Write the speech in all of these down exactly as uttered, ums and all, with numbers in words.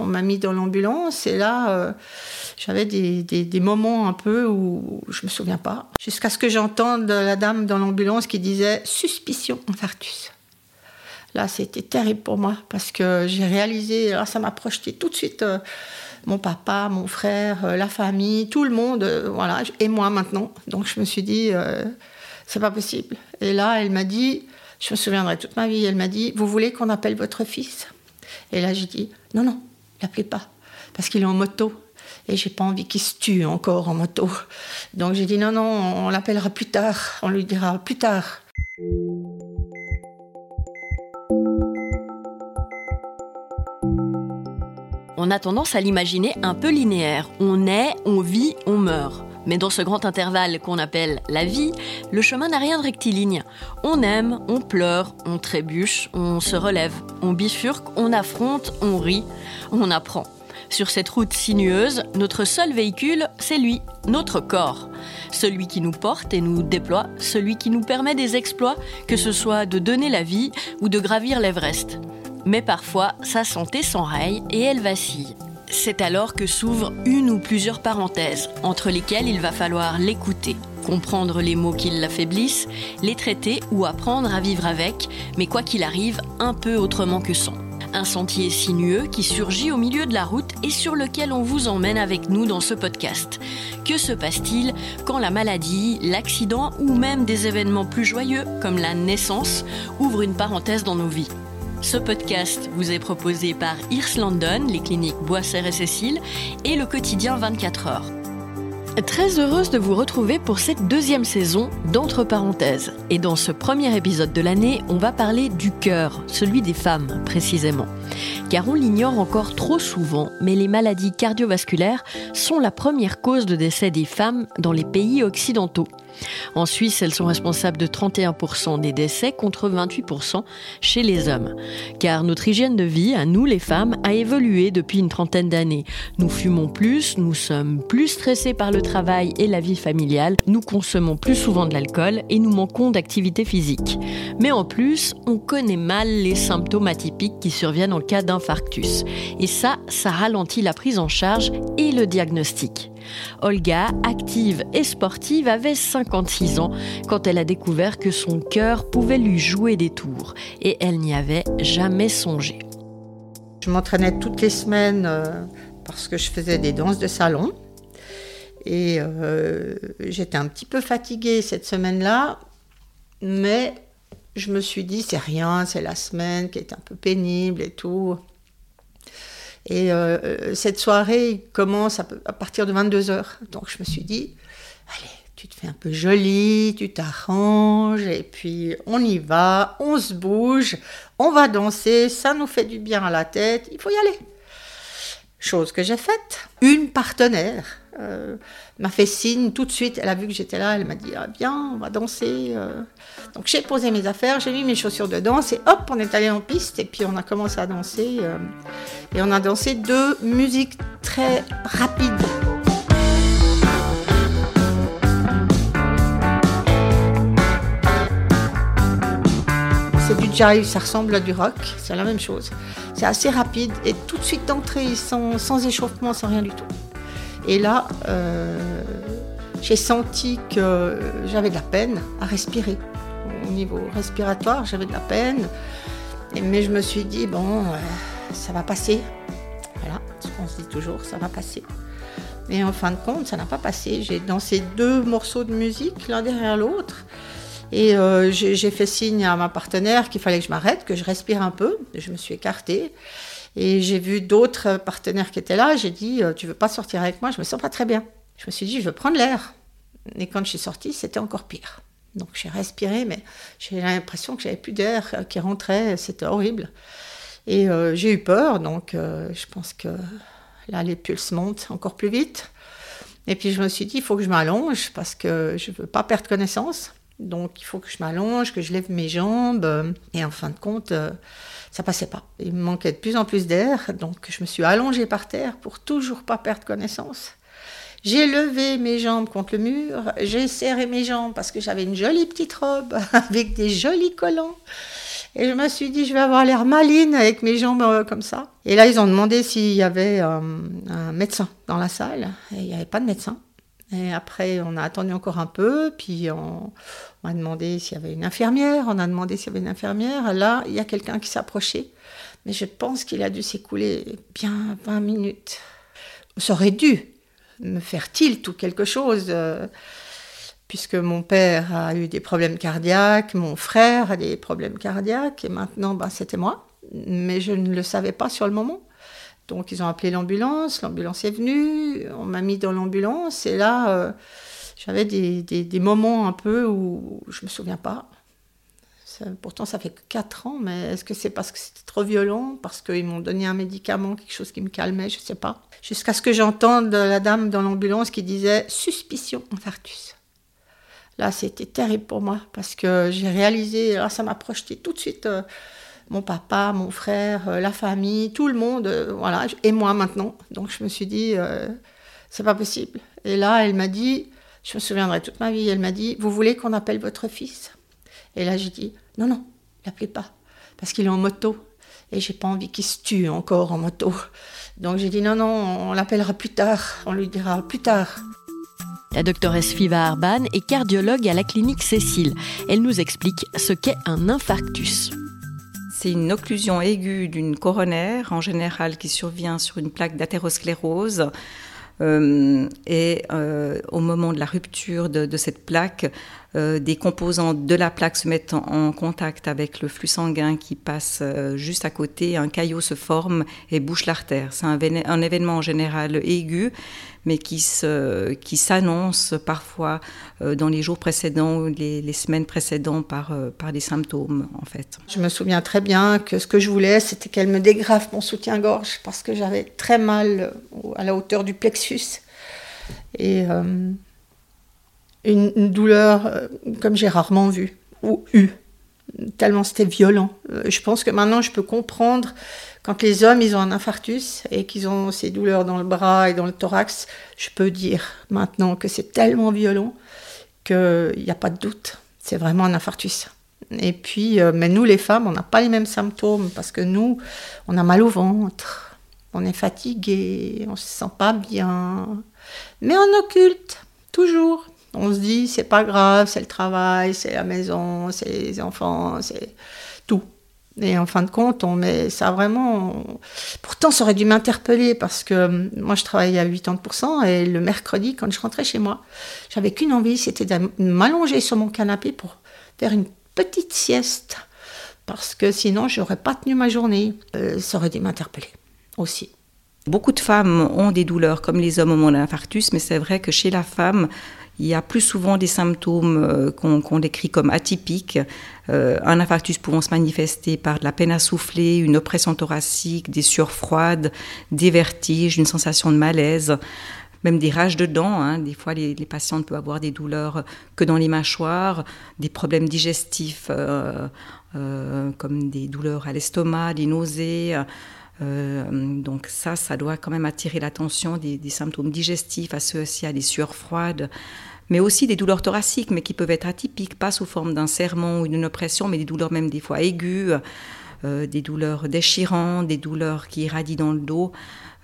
On m'a mis dans l'ambulance et là, euh, j'avais des, des, des moments un peu où je ne me souviens pas. Jusqu'à ce que j'entende la dame dans l'ambulance qui disait « suspicion infarctus ». Là, c'était terrible pour moi parce que j'ai réalisé, là, ça m'a projeté tout de suite euh, mon papa, mon frère, euh, la famille, tout le monde, euh, voilà, et moi maintenant. Donc je me suis dit, euh, c'est pas possible. Et là, elle m'a dit, je me souviendrai toute ma vie, elle m'a dit « vous voulez qu'on appelle votre fils ?» Et là, j'ai dit « non, non, l'appelez pas, parce qu'il est en moto. » Et j'ai pas envie qu'il se tue encore en moto. Donc j'ai dit « non, non, on l'appellera plus tard, on lui dira plus tard. » On a tendance à l'imaginer un peu linéaire. On naît, on vit, on meurt. Mais dans ce grand intervalle qu'on appelle la vie, le chemin n'a rien de rectiligne. On aime, on pleure, on trébuche, on se relève, on bifurque, on affronte, on rit, on apprend. Sur cette route sinueuse, notre seul véhicule, c'est lui, notre corps. Celui qui nous porte et nous déploie, celui qui nous permet des exploits, que ce soit de donner la vie ou de gravir l'Everest. Mais parfois, sa santé s'enraye et elle vacille. C'est alors que s'ouvrent une ou plusieurs parenthèses, entre lesquelles il va falloir l'écouter, comprendre les mots qui l'affaiblissent, les traiter ou apprendre à vivre avec, mais quoi qu'il arrive, un peu autrement que sans. Un sentier sinueux qui surgit au milieu de la route et sur lequel on vous emmène avec nous dans ce podcast. Que se passe-t-il quand la maladie, l'accident ou même des événements plus joyeux, comme la naissance, ouvrent une parenthèse dans nos vies ? Ce podcast vous est proposé par Hirslanden, les cliniques Boisser et Cécil et le quotidien vingt-quatre heures. Très heureuse de vous retrouver pour cette deuxième saison d'Entre parenthèses. Et dans ce premier épisode de l'année, on va parler du cœur, celui des femmes précisément. Car on l'ignore encore trop souvent, mais les maladies cardiovasculaires sont la première cause de décès des femmes dans les pays occidentaux. En Suisse, elles sont responsables de trente et un pour cent des décès contre vingt-huit pour cent chez les hommes. Car notre hygiène de vie, à nous les femmes, a évolué depuis une trentaine d'années. Nous fumons plus, nous sommes plus stressés par le travail et la vie familiale, nous consommons plus souvent de l'alcool et nous manquons d'activité physique. Mais en plus, on connaît mal les symptômes atypiques qui surviennent en cas d'infarctus. Et ça, ça ralentit la prise en charge et le diagnostic. Olga, active et sportive, avait cinquante-six ans quand elle a découvert que son cœur pouvait lui jouer des tours et elle n'y avait jamais songé. Je m'entraînais toutes les semaines parce que je faisais des danses de salon et euh, j'étais un petit peu fatiguée cette semaine-là, mais je me suis dit c'est rien, c'est la semaine qui est un peu pénible et tout. Et euh, cette soirée commence à, à partir de vingt-deux heures. Donc je me suis dit, allez, tu te fais un peu jolie, tu t'arranges, et puis on y va, on se bouge, on va danser, ça nous fait du bien à la tête, il faut y aller. Chose que j'ai faite. Une partenaire euh, m'a fait signe tout de suite, elle a vu que j'étais là, elle m'a dit, ah, viens, on va danser. Euh. Donc j'ai posé mes affaires, j'ai mis mes chaussures de danse et hop, on est allé en piste et puis on a commencé à danser. Euh, et on a dansé deux musiques très rapides. C'est du jive, ça ressemble à du rock, c'est la même chose. C'est assez rapide et tout de suite d'entrée, sans, sans échauffement, sans rien du tout. Et là, euh, j'ai senti que j'avais de la peine à respirer. Au niveau respiratoire, j'avais de la peine. Et, mais je me suis dit, bon, euh, ça va passer. Voilà, ce qu'on se dit toujours, ça va passer. Et en fin de compte, ça n'a pas passé. J'ai dansé deux morceaux de musique, l'un derrière l'autre. Et euh, j'ai, j'ai fait signe à ma partenaire qu'il fallait que je m'arrête, que je respire un peu. Je me suis écartée et j'ai vu d'autres partenaires qui étaient là. J'ai dit « tu veux pas sortir avec moi, je me sens pas très bien ». Je me suis dit « je veux prendre l'air ». Et quand je suis sortie, c'était encore pire. Donc j'ai respiré, mais j'ai l'impression que j'avais plus d'air qui rentrait, c'était horrible. Et euh, j'ai eu peur, donc euh, je pense que là les pulses montent encore plus vite. Et puis je me suis dit « il faut que je m'allonge parce que je veux pas perdre connaissance ». Donc, il faut que je m'allonge, que je lève mes jambes. Et en fin de compte, euh, ça passait pas. Il me manquait de plus en plus d'air. Donc, je me suis allongée par terre pour toujours pas perdre connaissance. J'ai levé mes jambes contre le mur. J'ai serré mes jambes parce que j'avais une jolie petite robe avec des jolis collants. Et je me suis dit, je vais avoir l'air maline avec mes jambes euh, comme ça. Et là, ils ont demandé s'il y avait euh, un médecin dans la salle. Et il n'y avait pas de médecin. Et après, on a attendu encore un peu. Puis, on, on a demandé s'il y avait une infirmière. On a demandé s'il y avait une infirmière. Là, il y a quelqu'un qui s'approchait. Mais je pense qu'il a dû s'écouler bien vingt minutes. Ça aurait dû me faire tilt ou quelque chose, euh, puisque mon père a eu des problèmes cardiaques, mon frère a des problèmes cardiaques, et maintenant, ben, c'était moi. Mais je ne le savais pas sur le moment. Donc, ils ont appelé l'ambulance, l'ambulance est venue, on m'a mis dans l'ambulance, et là, euh, j'avais des, des, des moments un peu où je ne me souviens pas. Ça, pourtant, ça fait quatre ans, mais est-ce que c'est parce que c'était trop violent, parce qu'ils m'ont donné un médicament, quelque chose qui me calmait, je ne sais pas. Jusqu'à ce que j'entende la dame dans l'ambulance qui disait « suspicion infarctus ». Là, c'était terrible pour moi, parce que j'ai réalisé, là, ça m'a projeté tout de suite euh, mon papa, mon frère, euh, la famille, tout le monde, euh, voilà, et moi maintenant. Donc, je me suis dit, euh, c'est pas possible. Et là, elle m'a dit, je me souviendrai toute ma vie, elle m'a dit « vous voulez qu'on appelle votre fils ?» Et là, j'ai dit « non, non, l'appelez pas, parce qu'il est en moto et j'ai pas envie qu'il se tue encore en moto ». Donc j'ai dit « non, non, on l'appellera plus tard, on lui dira plus tard ». La doctoresse Fivaz-Arbane est cardiologue à la clinique Cecil. Elle nous explique ce qu'est un infarctus. C'est une occlusion aiguë d'une coronaire, en général qui survient sur une plaque d'athérosclérose. Euh, et euh, au moment de la rupture de, de cette plaque, euh, des composants de la plaque se mettent en, en contact avec le flux sanguin qui passe euh, juste à côté, un caillot se forme et bouche l'artère. C'est un, véné- un événement en général aigu, mais qui, se, qui s'annonce parfois euh, dans les jours précédents ou les, les semaines précédentes par, euh, par des symptômes, en fait. Je me souviens très bien que ce que je voulais, c'était qu'elle me dégrafe mon soutien-gorge parce que j'avais très mal à la hauteur du plexus. Et euh, une, une douleur euh, comme j'ai rarement vu, ou eu, tellement c'était violent. Euh, je pense que maintenant, je peux comprendre... Quand les hommes, ils ont un infarctus et qu'ils ont ces douleurs dans le bras et dans le thorax, je peux dire maintenant que c'est tellement violent qu'il n'y a pas de doute. C'est vraiment un infarctus. Et puis, mais nous, les femmes, on n'a pas les mêmes symptômes parce que nous, on a mal au ventre, on est fatigué, on ne se sent pas bien. Mais on occulte, toujours. On se dit, c'est pas grave, c'est le travail, c'est la maison, c'est les enfants, c'est tout. Et en fin de compte, on met ça vraiment... Pourtant, ça aurait dû m'interpeller parce que moi, je travaillais à quatre-vingt-dix pour cent et le mercredi, quand je rentrais chez moi, j'avais qu'une envie, c'était de m'allonger sur mon canapé pour faire une petite sieste parce que sinon, je n'aurais pas tenu ma journée. Euh, ça aurait dû m'interpeller aussi. Beaucoup de femmes ont des douleurs comme les hommes au moment de l'infarctus, mais c'est vrai que chez la femme, il y a plus souvent des symptômes qu'on, qu'on décrit comme atypiques. Euh, un infarctus pouvant se manifester par de la peine à souffler, une oppression thoracique, des sueurs froides, des vertiges, une sensation de malaise, même des rages de dents. Hein. Des fois, les, les patientes peuvent avoir des douleurs que dans les mâchoires, des problèmes digestifs euh, euh, comme des douleurs à l'estomac, des nausées... Euh, donc ça, ça doit quand même attirer l'attention des, des symptômes digestifs associés à des sueurs froides, mais aussi des douleurs thoraciques, mais qui peuvent être atypiques, pas sous forme d'un serrement ou d'une oppression, mais des douleurs même des fois aiguës, euh, des douleurs déchirantes, des douleurs qui irradient dans le dos,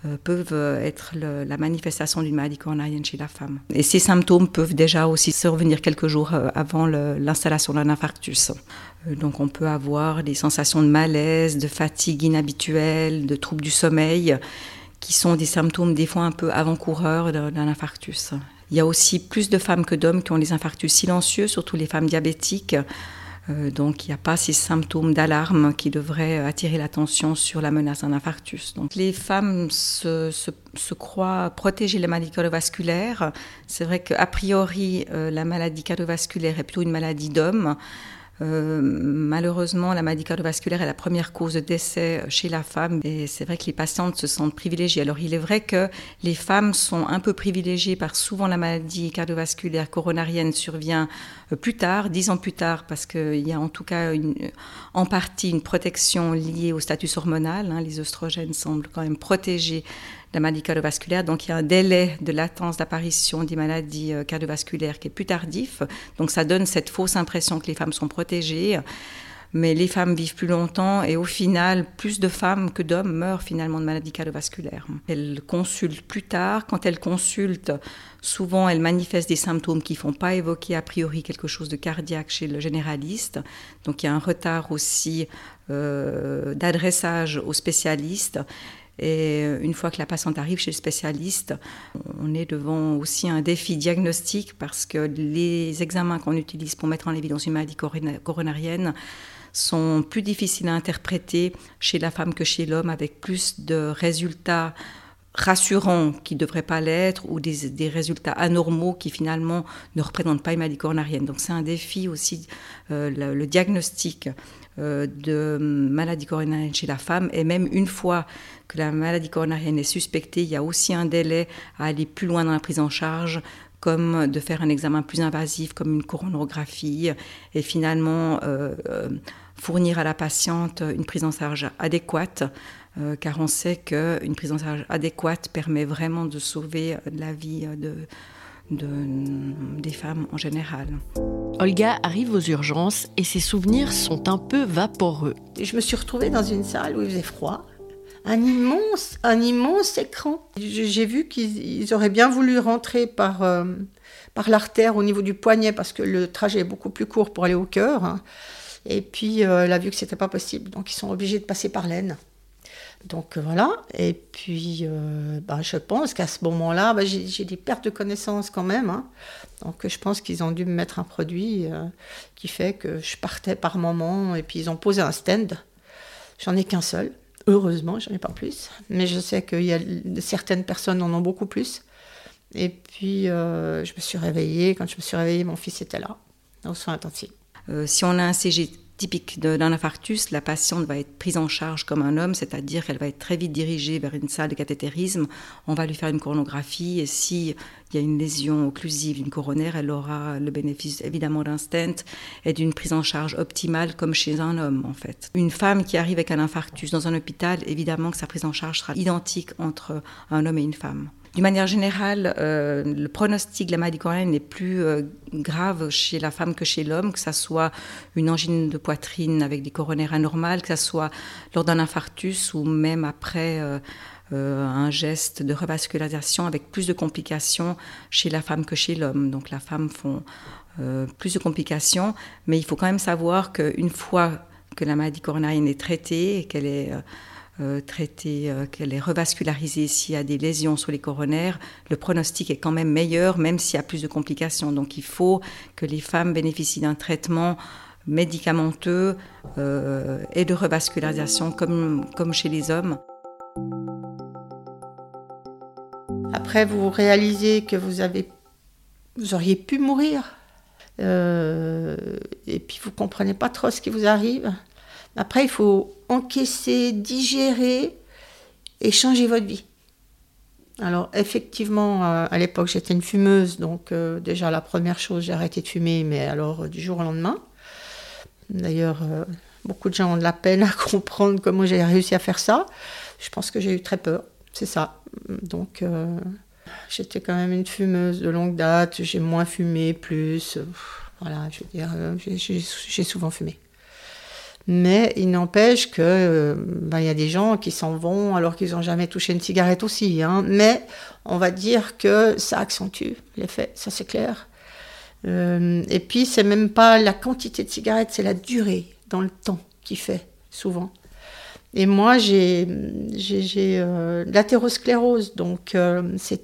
euh, peuvent être le, la manifestation d'une maladie coronarienne chez la femme. Et ces symptômes peuvent déjà aussi survenir quelques jours avant le, l'installation d'un infarctus. Donc on peut avoir des sensations de malaise, de fatigue inhabituelle, de troubles du sommeil, qui sont des symptômes des fois un peu avant-coureurs d'un infarctus. Il y a aussi plus de femmes que d'hommes qui ont des infarctus silencieux, surtout les femmes diabétiques. Donc il n'y a pas ces symptômes d'alarme qui devraient attirer l'attention sur la menace d'un infarctus. Donc, les femmes se, se, se croient protéger les maladies cardiovasculaires. C'est vrai qu'a priori, la maladie cardiovasculaire est plutôt une maladie d'hommes. Euh, malheureusement, la maladie cardiovasculaire est la première cause de décès chez la femme et c'est vrai que les patientes se sentent privilégiées. Alors il est vrai que les femmes sont un peu privilégiées par souvent la maladie cardiovasculaire coronarienne survient plus tard, dix ans plus tard, parce qu'il y a en tout cas une, en partie une protection liée au status hormonal. Hein, les oestrogènes semblent quand même protéger la maladie cardiovasculaire, donc il y a un délai de latence d'apparition des maladies cardiovasculaires qui est plus tardif, donc ça donne cette fausse impression que les femmes sont protégées, mais les femmes vivent plus longtemps et au final, plus de femmes que d'hommes meurent finalement de maladies cardiovasculaires. Elles consultent plus tard. Quand elles consultent, souvent elles manifestent des symptômes qui ne font pas évoquer a priori quelque chose de cardiaque chez le généraliste. Donc il y a un retard aussi euh, d'adressage aux spécialistes. Et une fois que la patiente arrive chez le spécialiste, on est devant aussi un défi diagnostique parce que les examens qu'on utilise pour mettre en évidence une maladie coronarienne sont plus difficiles à interpréter chez la femme que chez l'homme, avec plus de résultats rassurants qui ne devraient pas l'être ou des, des résultats anormaux qui finalement ne représentent pas une maladie coronarienne. Donc c'est un défi aussi, euh, le, le diagnostic euh, de maladie coronarienne chez la femme, et même une fois que la maladie coronarienne est suspectée, il y a aussi un délai à aller plus loin dans la prise en charge, comme de faire un examen plus invasif, comme une coronarographie, et finalement euh, fournir à la patiente une prise en charge adéquate, euh, car on sait qu'une prise en charge adéquate permet vraiment de sauver la vie de, de, des femmes en général. Olga arrive aux urgences et ses souvenirs sont un peu vaporeux. Je me suis retrouvée dans une salle où il faisait froid. Un immense, un immense écran. J'ai vu qu'ils auraient bien voulu rentrer par, euh, par l'artère au niveau du poignet parce que le trajet est beaucoup plus court pour aller au cœur. Hein. Et puis, euh, elle a vu que ce n'était pas possible. Donc, ils sont obligés de passer par l'aine. Donc, voilà. Et puis, euh, bah, je pense qu'à ce moment-là, bah, j'ai, j'ai des pertes de connaissances quand même. Hein. Donc, je pense qu'ils ont dû me mettre un produit euh, qui fait que je partais par moment. Et puis, ils ont posé un stand. J'en ai qu'un seul. Heureusement, j'en ai pas plus, mais je sais que y a, certaines personnes en ont beaucoup plus. Et puis, euh, je me suis réveillée. Quand je me suis réveillée, mon fils était là, aux soins intensifs. Euh, si on a un C G typique de, d'un infarctus, la patiente va être prise en charge comme un homme, c'est-à-dire qu'elle va être très vite dirigée vers une salle de cathétérisme. On va lui faire une coronographie et s'il y a une lésion occlusive, une coronaire, elle aura le bénéfice évidemment d'un stent et d'une prise en charge optimale comme chez un homme en fait. Une femme qui arrive avec un infarctus dans un hôpital, évidemment que sa prise en charge sera identique entre un homme et une femme. D'une manière générale, euh, le pronostic de la maladie coronarienne n'est plus euh, grave chez la femme que chez l'homme, que ça soit une angine de poitrine avec des coronaires anormales, que ça soit lors d'un infarctus ou même après euh, euh, un geste de revascularisation avec plus de complications chez la femme que chez l'homme. Donc la femme font euh, plus de complications, mais il faut quand même savoir qu'une fois que la maladie coronarienne est traitée et qu'elle est... Euh, Euh, traitée, euh, qu'elle est revascularisée s'il y a des lésions sur les coronaires, le pronostic est quand même meilleur, même s'il y a plus de complications. Donc il faut que les femmes bénéficient d'un traitement médicamenteux euh, et de revascularisation comme, comme chez les hommes. Après, vous réalisez que vous, avez, vous auriez pu mourir euh, et puis vous ne comprenez pas trop ce qui vous arrive. Après, il faut encaisser, digérer et changer votre vie. Alors, effectivement, à l'époque, j'étais une fumeuse. Donc, euh, déjà, la première chose, j'ai arrêté de fumer, mais alors, euh, du jour au lendemain. D'ailleurs, euh, beaucoup de gens ont de la peine à comprendre comment j'ai réussi à faire ça. Je pense que j'ai eu très peur, c'est ça. Donc, euh, j'étais quand même une fumeuse de longue date. J'ai moins fumé, plus. Euh, voilà, je veux dire, euh, j'ai, j'ai, j'ai souvent fumé. Mais il n'empêche que ben, y a des gens qui s'en vont alors qu'ils n'ont jamais touché une cigarette aussi. Hein. Mais on va dire que ça accentue l'effet, ça c'est clair. Euh, et puis, c'est même pas la quantité de cigarettes, c'est la durée dans le temps qui fait, souvent. Et moi, j'ai, j'ai, j'ai euh, l'athérosclérose, donc euh, c'est,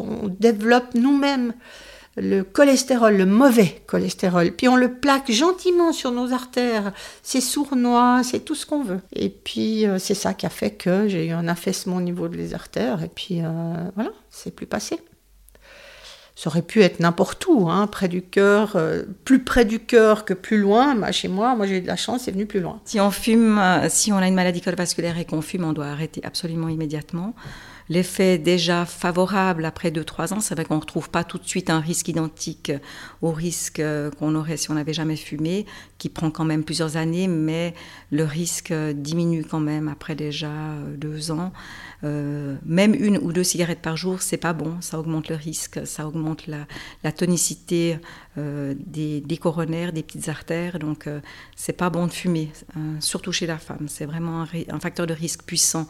on développe nous-mêmes le cholestérol, le mauvais cholestérol, puis on le plaque gentiment sur nos artères, c'est sournois, c'est tout ce qu'on veut. Et puis euh, c'est ça qui a fait que j'ai eu un affaissement au niveau des artères, et puis euh, voilà, c'est plus passé. Ça aurait pu être n'importe où, hein, près du cœur, euh, plus près du cœur que plus loin. Bah, chez moi, moi j'ai eu de la chance, c'est venu plus loin. Si on fume, si on a une maladie cardiovasculaire et qu'on fume, on doit arrêter absolument immédiatement. l'effet déjà favorable après deux à trois ans. C'est vrai qu'on ne retrouve pas tout de suite un risque identique au risque qu'on aurait si on n'avait jamais fumé, qui prend quand même plusieurs années, mais le risque diminue quand même après déjà deux ans. Euh, même une ou deux cigarettes par jour, c'est pas bon, ça augmente le risque, ça augmente la, la tonicité euh, des, des coronaires, des petites artères, donc euh, c'est pas bon de fumer, euh, surtout chez la femme, c'est vraiment un, un facteur de risque puissant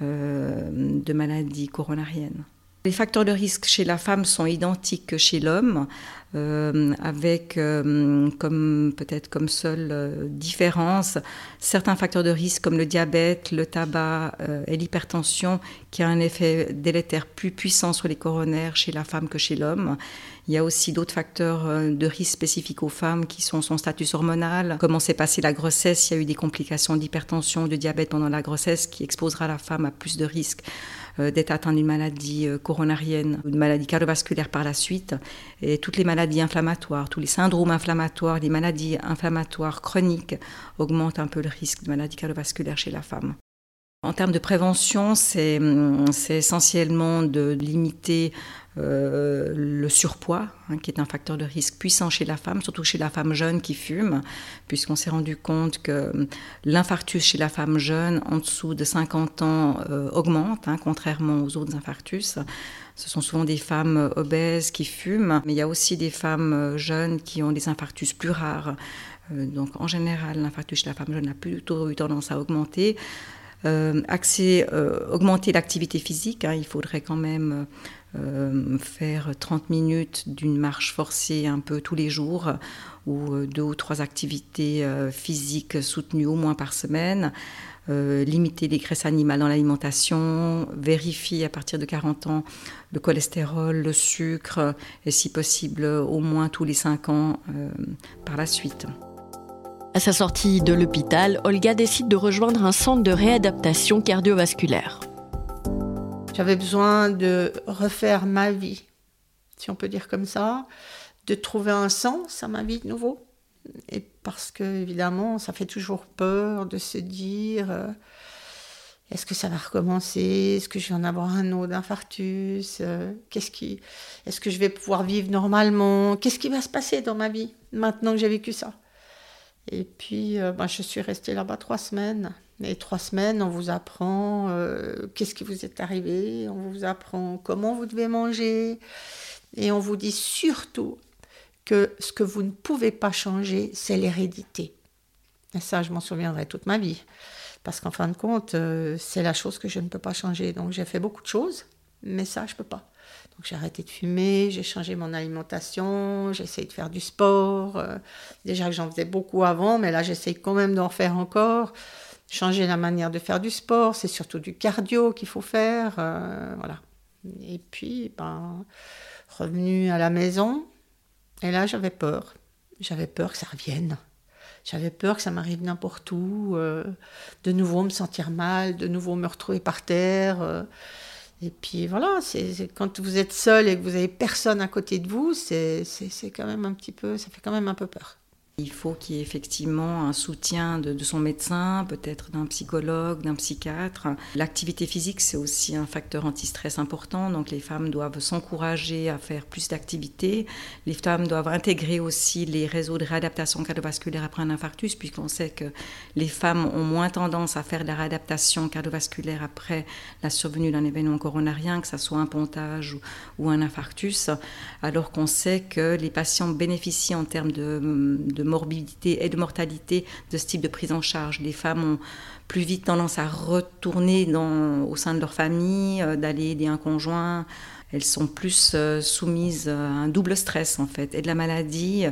euh, de maladies coronariennes. Les facteurs de risque chez la femme sont identiques que chez l'homme, euh, avec euh, comme, peut-être comme seule euh, différence certains facteurs de risque comme le diabète, le tabac euh, et l'hypertension qui a un effet délétère plus puissant sur les coronaires chez la femme que chez l'homme. Il y a aussi d'autres facteurs de risque spécifiques aux femmes qui sont son statut hormonal, comment s'est passée la grossesse, il y a eu des complications d'hypertension, de diabète pendant la grossesse qui exposera la femme à plus de risques d'être atteinte d'une maladie coronarienne, d'une maladie cardiovasculaire par la suite, et toutes les maladies inflammatoires, tous les syndromes inflammatoires, les maladies inflammatoires chroniques augmentent un peu le risque de maladie cardiovasculaire chez la femme. En termes de prévention, c'est, c'est essentiellement de limiter euh, le surpoids, hein, qui est un facteur de risque puissant chez la femme, surtout chez la femme jeune qui fume, puisqu'on s'est rendu compte que l'infarctus chez la femme jeune, en dessous de cinquante ans, euh, augmente, hein, contrairement aux autres infarctus. Ce sont souvent des femmes obèses qui fument, mais il y a aussi des femmes jeunes qui ont des infarctus plus rares. Euh, donc en général, l'infarctus chez la femme jeune a plutôt eu tendance à augmenter. Euh, axer, euh, augmenter l'activité physique, hein, il faudrait quand même euh, faire trente minutes d'une marche forcée un peu tous les jours ou deux ou trois activités euh, physiques soutenues au moins par semaine, euh, limiter les graisses animales dans l'alimentation, vérifier à partir de quarante ans le cholestérol, le sucre et si possible au moins tous les cinq ans euh, par la suite. À sa sortie de l'hôpital, Olga décide de rejoindre un centre de réadaptation cardiovasculaire. J'avais besoin de refaire ma vie, si on peut dire comme ça, de trouver un sens à ma vie de nouveau. Et parce que, évidemment, ça fait toujours peur de se dire euh, est-ce que ça va recommencer ? Est-ce que je vais en avoir un autre infarctus ? euh, qu'est-ce qui, Est-ce que je vais pouvoir vivre normalement ? Qu'est-ce qui va se passer dans ma vie maintenant que j'ai vécu ça ? Et puis, euh, bah, je suis restée là-bas trois semaines. Et trois semaines, on vous apprend euh, qu'est-ce qui vous est arrivé, on vous apprend comment vous devez manger. Et on vous dit surtout que ce que vous ne pouvez pas changer, c'est l'hérédité. Et ça, je m'en souviendrai toute ma vie. Parce qu'en fin de compte, euh, c'est la chose que je ne peux pas changer. Donc, j'ai fait beaucoup de choses, mais ça, je ne peux pas. Donc j'ai arrêté de fumer, j'ai changé mon alimentation, j'ai essayé de faire du sport. Euh, déjà que j'en faisais beaucoup avant, mais là j'essaye quand même d'en faire encore. Changer la manière de faire du sport, c'est surtout du cardio qu'il faut faire. Euh, voilà. Et puis, ben, revenue à la maison, et là j'avais peur. J'avais peur que ça revienne. J'avais peur que ça m'arrive n'importe où. Euh, de nouveau me sentir mal, de nouveau me retrouver par terre. Euh, Et puis voilà, c'est, c'est, quand vous êtes seul et que vous n'avez personne à côté de vous, c'est, c'est, c'est quand même un petit peu, ça fait quand même un peu peur. Il faut qu'il y ait effectivement un soutien de, de son médecin, peut-être d'un psychologue, d'un psychiatre. L'activité physique, c'est aussi un facteur anti-stress important, donc les femmes doivent s'encourager à faire plus d'activités. Les femmes doivent intégrer aussi les réseaux de réadaptation cardiovasculaire après un infarctus, puisqu'on sait que les femmes ont moins tendance à faire de la réadaptation cardiovasculaire après la survenue d'un événement coronarien, que ce soit un pontage ou, ou un infarctus, alors qu'on sait que les patients bénéficient en termes de, de morbidité et de mortalité de ce type de prise en charge. Les femmes ont plus vite tendance à retourner dans, au sein de leur famille, d'aller aider un conjoint. Elles sont plus soumises à un double stress en fait, et de la maladie.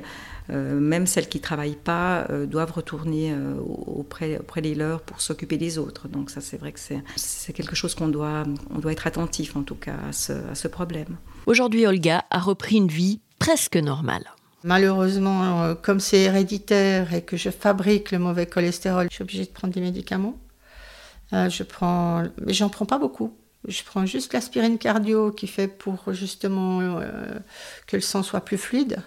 Euh, même celles qui ne travaillent pas euh, doivent retourner euh, auprès, auprès des leurs pour s'occuper des autres. Donc ça, c'est vrai que c'est, c'est quelque chose qu'on doit, on doit être attentif en tout cas à ce, à ce problème. Aujourd'hui, Olga a repris une vie presque normale. Malheureusement, comme c'est héréditaire et que je fabrique le mauvais cholestérol, je suis obligée de prendre des médicaments. Euh, je prends, mais j'en prends pas beaucoup. Je prends juste l'aspirine cardio qui fait pour justement euh, que le sang soit plus fluide.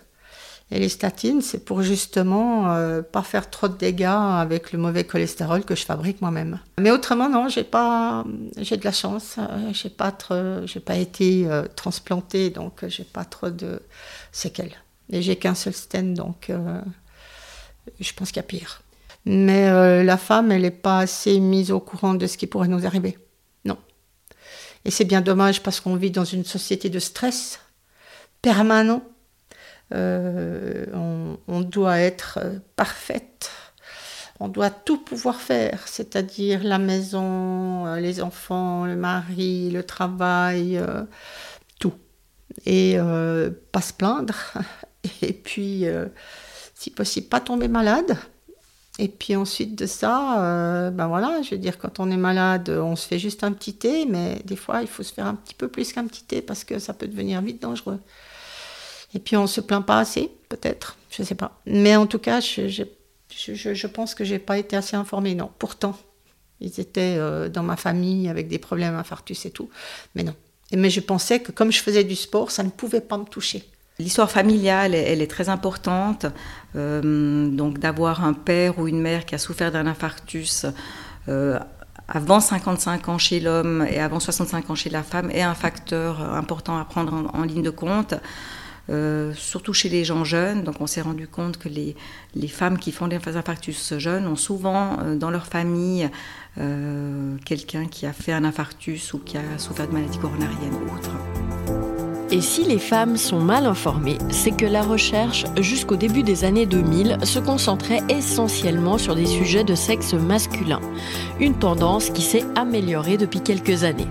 Et les statines, c'est pour justement euh, pas faire trop de dégâts avec le mauvais cholestérol que je fabrique moi-même. Mais autrement, non, j'ai pas, j'ai de la chance. Euh, j'ai pas trop, j'ai pas été euh, transplantée, donc j'ai pas trop de séquelles. Et j'ai qu'un seul stent, donc euh, je pense qu'il y a pire. Mais euh, la femme, elle n'est pas assez mise au courant de ce qui pourrait nous arriver. Non. Et c'est bien dommage parce qu'on vit dans une société de stress permanent. Euh, on, on doit être parfaite. On doit tout pouvoir faire, c'est-à-dire la maison, les enfants, le mari, le travail, euh, tout. Et euh, pas se plaindre. Et puis, euh, si possible, pas tomber malade. Et puis ensuite de ça, euh, ben voilà, je veux dire, quand on est malade, on se fait juste un petit thé, mais des fois, il faut se faire un petit peu plus qu'un petit thé parce que ça peut devenir vite dangereux. Et puis, on ne se plaint pas assez, peut-être, je ne sais pas. Mais en tout cas, je, je, je, je pense que je n'ai pas été assez informée, non. Pourtant, ils étaient euh, dans ma famille avec des problèmes, infarctus et tout, mais non. Mais je pensais que comme je faisais du sport, ça ne pouvait pas me toucher. L'histoire familiale, elle est très importante. Euh, donc d'avoir un père ou une mère qui a souffert d'un infarctus euh, avant cinquante-cinq ans chez l'homme et avant soixante-cinq ans chez la femme est un facteur important à prendre en, en ligne de compte, euh, surtout chez les gens jeunes. Donc on s'est rendu compte que les, les femmes qui font des infarctus jeunes ont souvent euh, dans leur famille euh, quelqu'un qui a fait un infarctus ou qui a souffert de maladie coronarienne ou autre. Et si les femmes sont mal informées, c'est que la recherche, jusqu'au début des années deux mille, se concentrait essentiellement sur des sujets de sexe masculin. Une tendance qui s'est améliorée depuis quelques années.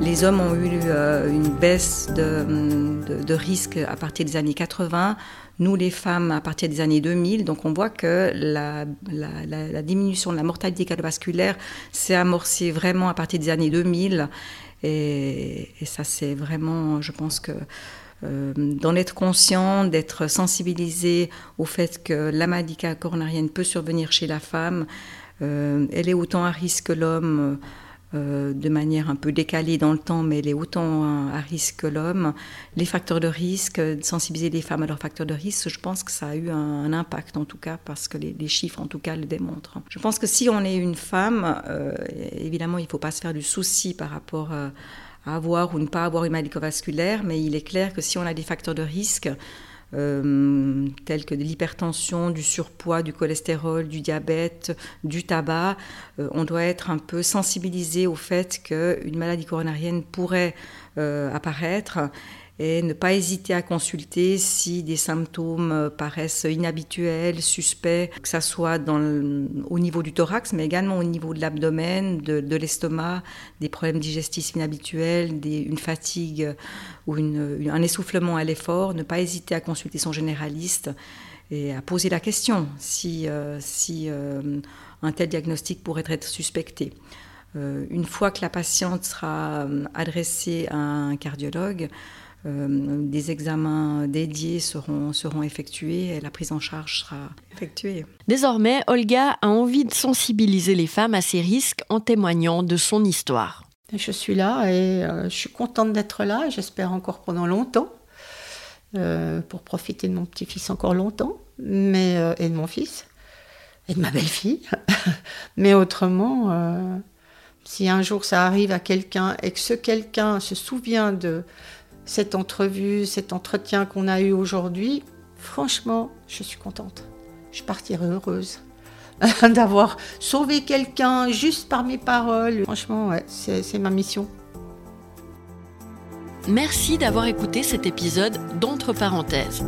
Les hommes ont eu une baisse de, de, de risque à partir des années quatre-vingts. Nous, les femmes, à partir des années deux mille, donc on voit que la, la, la, la diminution de la mortalité cardiovasculaire s'est amorcée vraiment à partir des années deux mille. Et, et ça, c'est vraiment, je pense que euh, d'en être conscient, d'être sensibilisé au fait que la maladie coronarienne peut survenir chez la femme, euh, elle est autant à risque que l'homme, euh, de manière un peu décalée dans le temps, mais elle est autant à risque que l'homme. Les facteurs de risque, sensibiliser les femmes à leurs facteurs de risque, je pense que ça a eu un, un impact en tout cas, parce que les, les chiffres en tout cas le démontrent. Je pense que si on est une femme, euh, évidemment il ne faut pas se faire du souci par rapport euh, à avoir ou ne pas avoir une maladie cardiovasculaire, mais il est clair que si on a des facteurs de risque, Euh, tels que de l'hypertension, du surpoids, du cholestérol, du diabète, du tabac, euh, on doit être un peu sensibilisé au fait qu'une maladie coronarienne pourrait euh, apparaître et ne pas hésiter à consulter si des symptômes paraissent inhabituels, suspects, que ça soit dans le, au niveau du thorax, mais également au niveau de l'abdomen, de, de l'estomac, des problèmes digestifs inhabituels, des, une fatigue ou une, une, un essoufflement à l'effort. Ne pas hésiter à consulter son généraliste et à poser la question si, euh, si euh, un tel diagnostic pourrait être suspecté. Euh, une fois que la patiente sera adressée à un cardiologue, Euh, des examens dédiés seront, seront effectués et la prise en charge sera effectuée. Désormais, Olga a envie de sensibiliser les femmes à ces risques en témoignant de son histoire. Je suis là et euh, je suis contente d'être là, j'espère encore pendant longtemps, euh, pour profiter de mon petit-fils encore longtemps, mais, euh, et de mon fils, et de ma belle-fille. Mais autrement, euh, si un jour ça arrive à quelqu'un et que ce quelqu'un se souvient de cette entrevue, cet entretien qu'on a eu aujourd'hui, franchement, je suis contente. Je partirai heureuse d'avoir sauvé quelqu'un juste par mes paroles. Franchement, ouais, c'est, c'est ma mission. Merci d'avoir écouté cet épisode d'Entre parenthèses.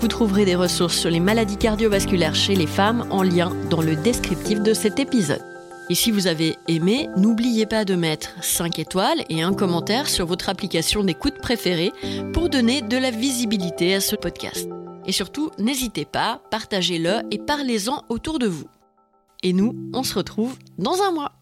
Vous trouverez des ressources sur les maladies cardiovasculaires chez les femmes en lien dans le descriptif de cet épisode. Et si vous avez aimé, n'oubliez pas de mettre cinq étoiles et un commentaire sur votre application d'écoute préférée pour donner de la visibilité à ce podcast. Et surtout, n'hésitez pas, partagez-le et parlez-en autour de vous. Et nous, on se retrouve dans un mois.